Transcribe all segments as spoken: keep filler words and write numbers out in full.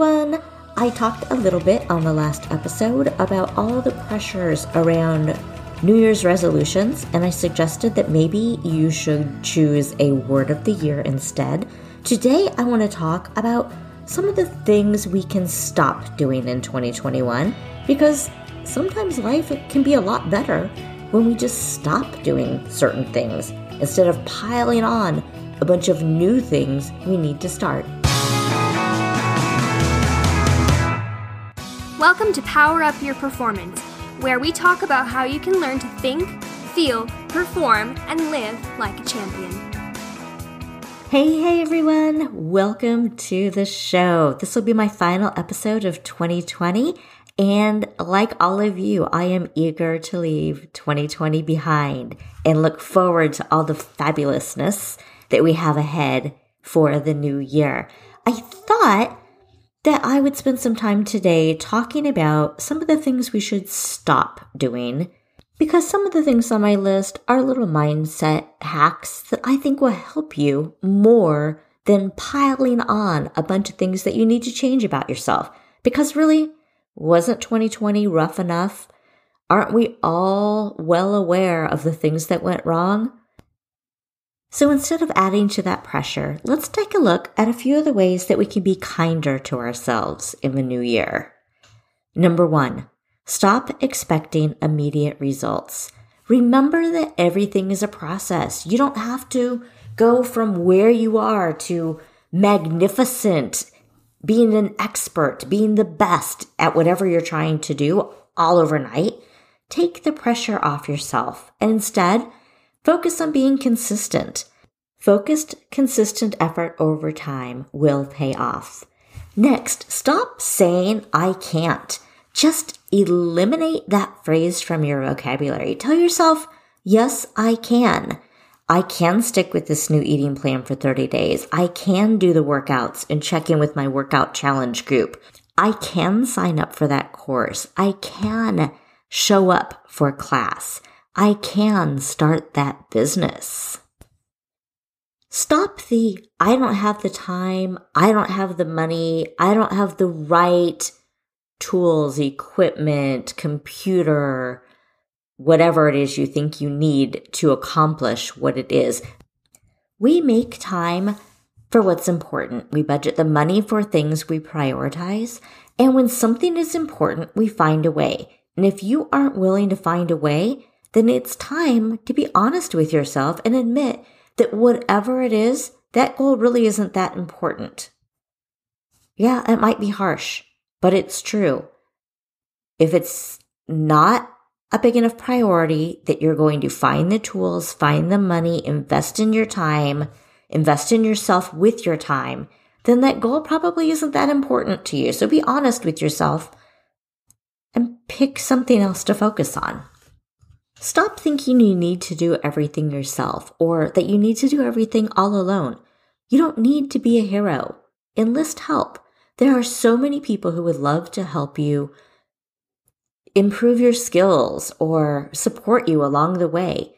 everyone! I talked a little bit on the last episode about all the pressures around New Year's resolutions, and I suggested that maybe you should choose a word of the year instead. Today, I want to talk about some of the things we can stop doing in twenty twenty-one, because sometimes life can be a lot better when we just stop doing certain things instead of piling on a bunch of new things we need to start. Welcome to Power Up Your Performance, where we talk about how you can learn to think, feel, perform, and live like a champion. Hey, hey everyone, welcome to the show. This will be my final episode of twenty twenty, and like all of you, I am eager to leave twenty twenty behind and look forward to all the fabulousness that we have ahead for the new year. I thought that I would spend some time today talking about some of the things we should stop doing, because some of the things on my list are little mindset hacks that I think will help you more than piling on a bunch of things that you need to change about yourself. Because really, wasn't twenty twenty rough enough? Aren't we all well aware of the things that went wrong? So instead of adding to that pressure, let's take a look at a few of the ways that we can be kinder to ourselves in the new year. Number one, stop expecting immediate results. Remember that everything is a process. You don't have to go from where you are to magnificent, being an expert, being the best at whatever you're trying to do all overnight. Take the pressure off yourself and instead focus on being consistent. Focused, consistent effort over time will pay off. Next, stop saying, I can't. Just eliminate that phrase from your vocabulary. Tell yourself, yes, I can. I can stick with this new eating plan for thirty days. I can do the workouts and check in with my workout challenge group. I can sign up for that course. I can show up for class. I can start that business. Stop the, I don't have the time, I don't have the money, I don't have the right tools, equipment, computer, whatever it is you think you need to accomplish what it is. We make time for what's important. We budget the money for things we prioritize. And when something is important, we find a way. And if you aren't willing to find a way, then it's time to be honest with yourself and admit that whatever it is, that goal really isn't that important. Yeah, it might be harsh, but it's true. If it's not a big enough priority that you're going to find the tools, find the money, invest in your time, invest in yourself with your time, then that goal probably isn't that important to you. So be honest with yourself and pick something else to focus on. Stop thinking you need to do everything yourself or that you need to do everything all alone. You don't need to be a hero. Enlist help. There are so many people who would love to help you improve your skills or support you along the way.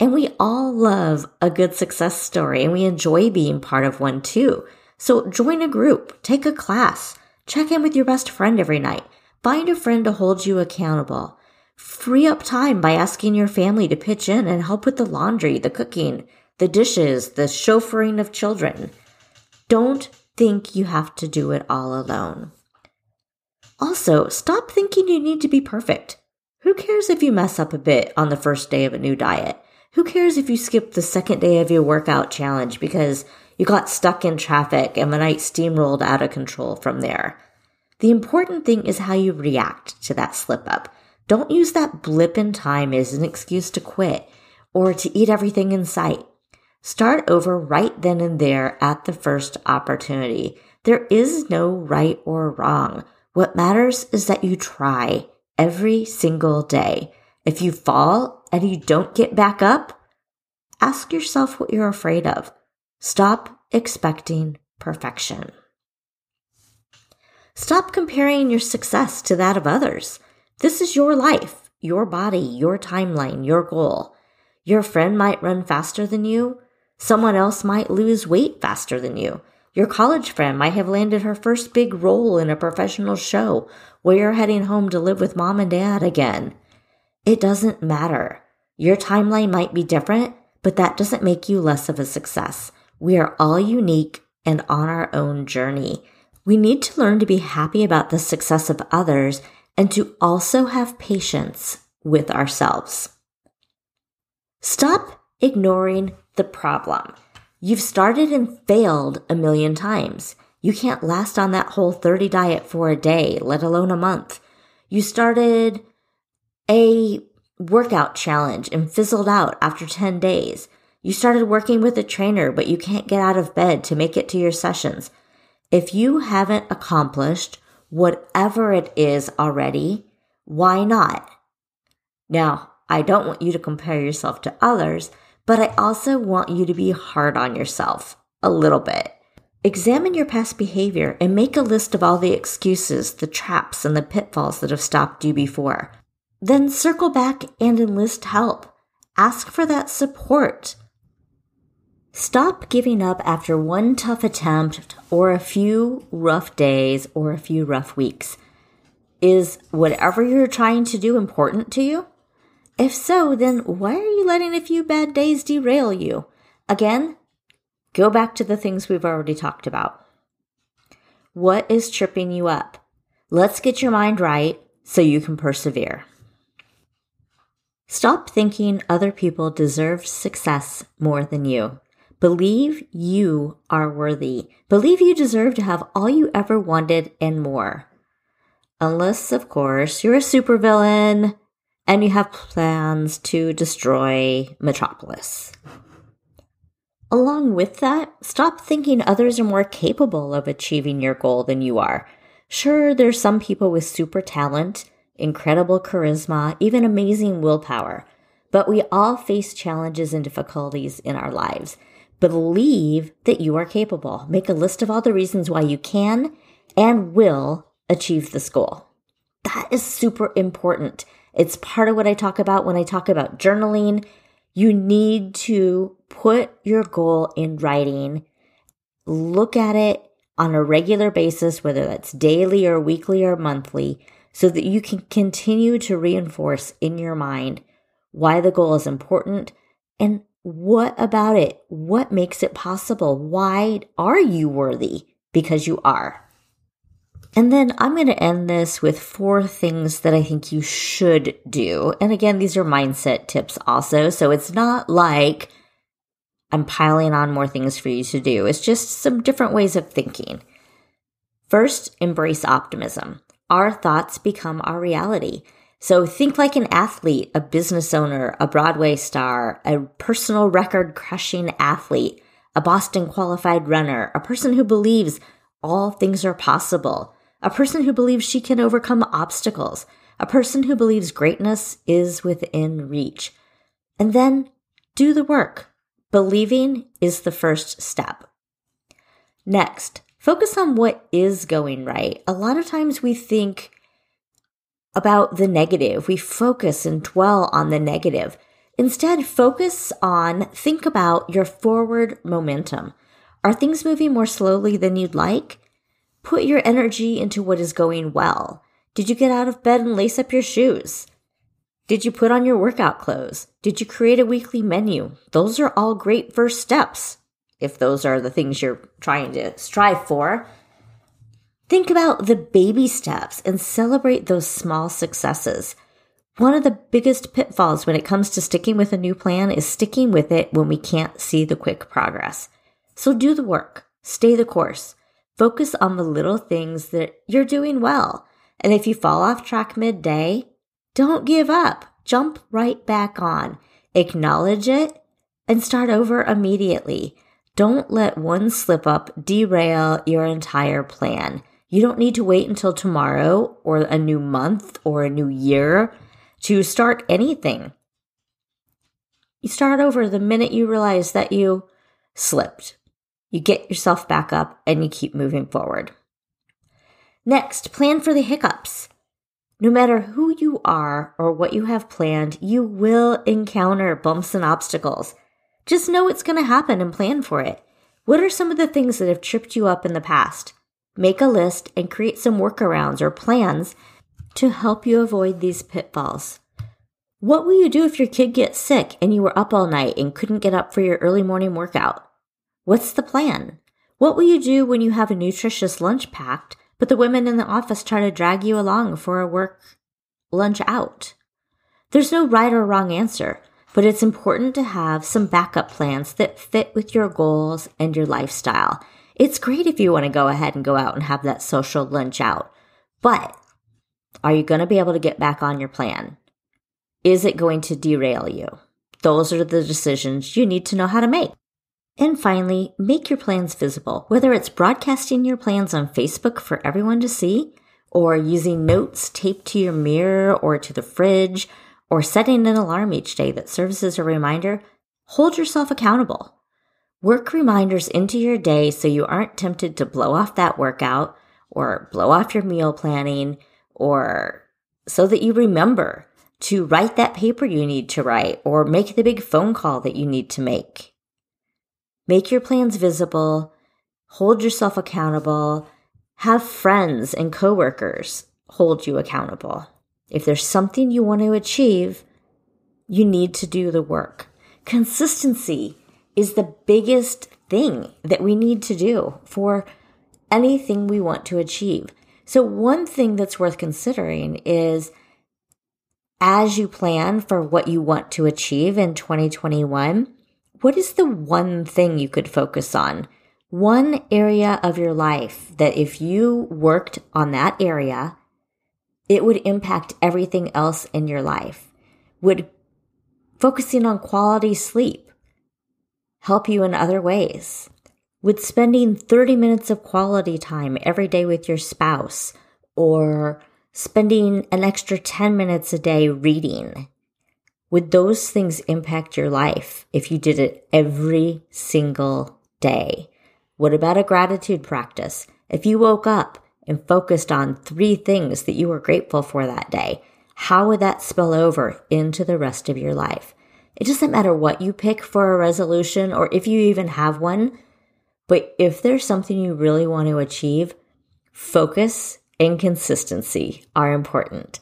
And we all love a good success story and we enjoy being part of one too. So join a group, take a class, check in with your best friend every night, find a friend to hold you accountable. Free up time by asking your family to pitch in and help with the laundry, the cooking, the dishes, the chauffeuring of children. Don't think you have to do it all alone. Also, stop thinking you need to be perfect. Who cares if you mess up a bit on the first day of a new diet? Who cares if you skip the second day of your workout challenge because you got stuck in traffic and the night steamrolled out of control from there? The important thing is how you react to that slip up. Don't use that blip in time as an excuse to quit or to eat everything in sight. Start over right then and there at the first opportunity. There is no right or wrong. What matters is that you try every single day. If you fall and you don't get back up, ask yourself what you're afraid of. Stop expecting perfection. Stop comparing your success to that of others. This is your life, your body, your timeline, your goal. Your friend might run faster than you. Someone else might lose weight faster than you. Your college friend might have landed her first big role in a professional show where you're heading home to live with mom and dad again. It doesn't matter. Your timeline might be different, but that doesn't make you less of a success. We are all unique and on our own journey. We need to learn to be happy about the success of others and to also have patience with ourselves. Stop ignoring the problem. You've started and failed a million times. You can't last on that Whole thirty diet for a day, let alone a month. You started a workout challenge and fizzled out after ten days. You started working with a trainer, but you can't get out of bed to make it to your sessions. If you haven't accomplished whatever it is already, why not? Now, I don't want you to compare yourself to others, but I also want you to be hard on yourself a little bit. Examine your past behavior and make a list of all the excuses, the traps, and the pitfalls that have stopped you before. Then circle back and enlist help. Ask for that support. Stop giving up after one tough attempt or a few rough days or a few rough weeks. Is whatever you're trying to do important to you? If so, then why are you letting a few bad days derail you? Again, go back to the things we've already talked about. What is tripping you up? Let's get your mind right so you can persevere. Stop thinking other people deserve success more than you. Believe you are worthy. Believe you deserve to have all you ever wanted and more. Unless, of course, you're a supervillain and you have plans to destroy Metropolis. Along with that, stop thinking others are more capable of achieving your goal than you are. Sure, there's some people with super talent, incredible charisma, even amazing willpower, but we all face challenges and difficulties in our lives. Believe that you are capable. Make a list of all the reasons why you can and will achieve this goal. That is super important. It's part of what I talk about when I talk about journaling. You need to put your goal in writing. Look at it on a regular basis, whether that's daily or weekly or monthly, so that you can continue to reinforce in your mind why the goal is important and what about it? What makes it possible? Why are you worthy? Because you are. And then I'm going to end this with four things that I think you should do. And again, these are mindset tips also. So it's not like I'm piling on more things for you to do. It's just some different ways of thinking. First, embrace optimism. Our thoughts become our reality. So think like an athlete, a business owner, a Broadway star, a personal record-crushing athlete, a Boston qualified runner, a person who believes all things are possible. A person who believes she can overcome obstacles. A person who believes greatness is within reach. And then do the work. Believing is the first step. Next, focus on what is going right. A lot of times we think about the negative. We focus and dwell on the negative. Instead, focus on, think about your forward momentum. Are things moving more slowly than you'd like? Put your energy into what is going well. Did you get out of bed and lace up your shoes? Did you put on your workout clothes? Did you create a weekly menu? Those are all great first steps, if those are the things you're trying to strive for. Think about the baby steps and celebrate those small successes. One of the biggest pitfalls when it comes to sticking with a new plan is sticking with it when we can't see the quick progress. So do the work, stay the course, focus on the little things that you're doing well. And if you fall off track midday, don't give up. Jump right back on. Acknowledge it and start over immediately. Don't let one slip up derail your entire plan. You don't need to wait until tomorrow or a new month or a new year to start anything. You start over the minute you realize that you slipped. You get yourself back up and you keep moving forward. Next, plan for the hiccups. No matter who you are or what you have planned, you will encounter bumps and obstacles. Just know it's going to happen and plan for it. What are some of the things that have tripped you up in the past? Make a list and create some workarounds or plans to help you avoid these pitfalls. What will you do if your kid gets sick and you were up all night and couldn't get up for your early morning workout? What's the plan? What will you do when you have a nutritious lunch packed, but the women in the office try to drag you along for a work lunch out? There's no right or wrong answer, but it's important to have some backup plans that fit with your goals and your lifestyle. It's great if you want to go ahead and go out and have that social lunch out, but are you going to be able to get back on your plan? Is it going to derail you? Those are the decisions you need to know how to make. And finally, make your plans visible, whether it's broadcasting your plans on Facebook for everyone to see, or using notes taped to your mirror or to the fridge, or setting an alarm each day that serves as a reminder. Hold yourself accountable. Work reminders into your day so you aren't tempted to blow off that workout or blow off your meal planning, or so that you remember to write that paper you need to write or make the big phone call that you need to make. Make your plans visible, hold yourself accountable, have friends and coworkers hold you accountable. If there's something you want to achieve, you need to do the work. Consistency is the biggest thing that we need to do for anything we want to achieve. So one thing that's worth considering is, as you plan for what you want to achieve in twenty twenty-one, what is the one thing you could focus on? One area of your life that if you worked on that area, it would impact everything else in your life. Would focusing on quality sleep help you in other ways? Would spending thirty minutes of quality time every day with your spouse, or spending an extra ten minutes a day reading, would those things impact your life if you did it every single day? What about a gratitude practice? If you woke up and focused on three things that you were grateful for that day, how would that spill over into the rest of your life? It doesn't matter what you pick for a resolution or if you even have one, but if there's something you really want to achieve, focus and consistency are important.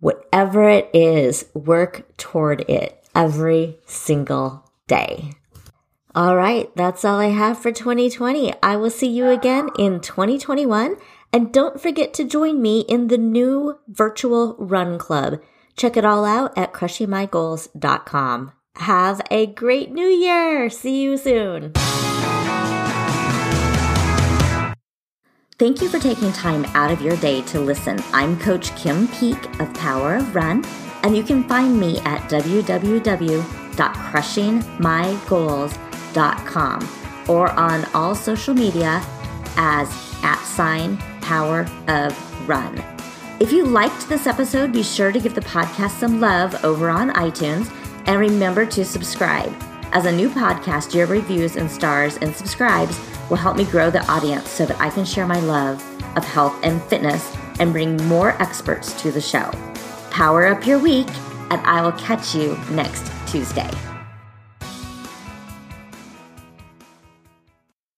Whatever it is, work toward it every single day. All right, that's all I have for twenty twenty. I will see you again in twenty twenty-one. And don't forget to join me in the new virtual run club. Check it all out at crushing my goals dot com. Have a great new year. See you soon. Thank you for taking time out of your day to listen. I'm Coach Kim Peek of Power of Run, and you can find me at w w w dot crushing my goals dot com or on all social media as at sign Power of Run. If you liked this episode, be sure to give the podcast some love over on iTunes, and remember to subscribe. As a new podcast, your reviews and stars and subscribes will help me grow the audience so that I can share my love of health and fitness and bring more experts to the show. Power up your week, and I will catch you next Tuesday.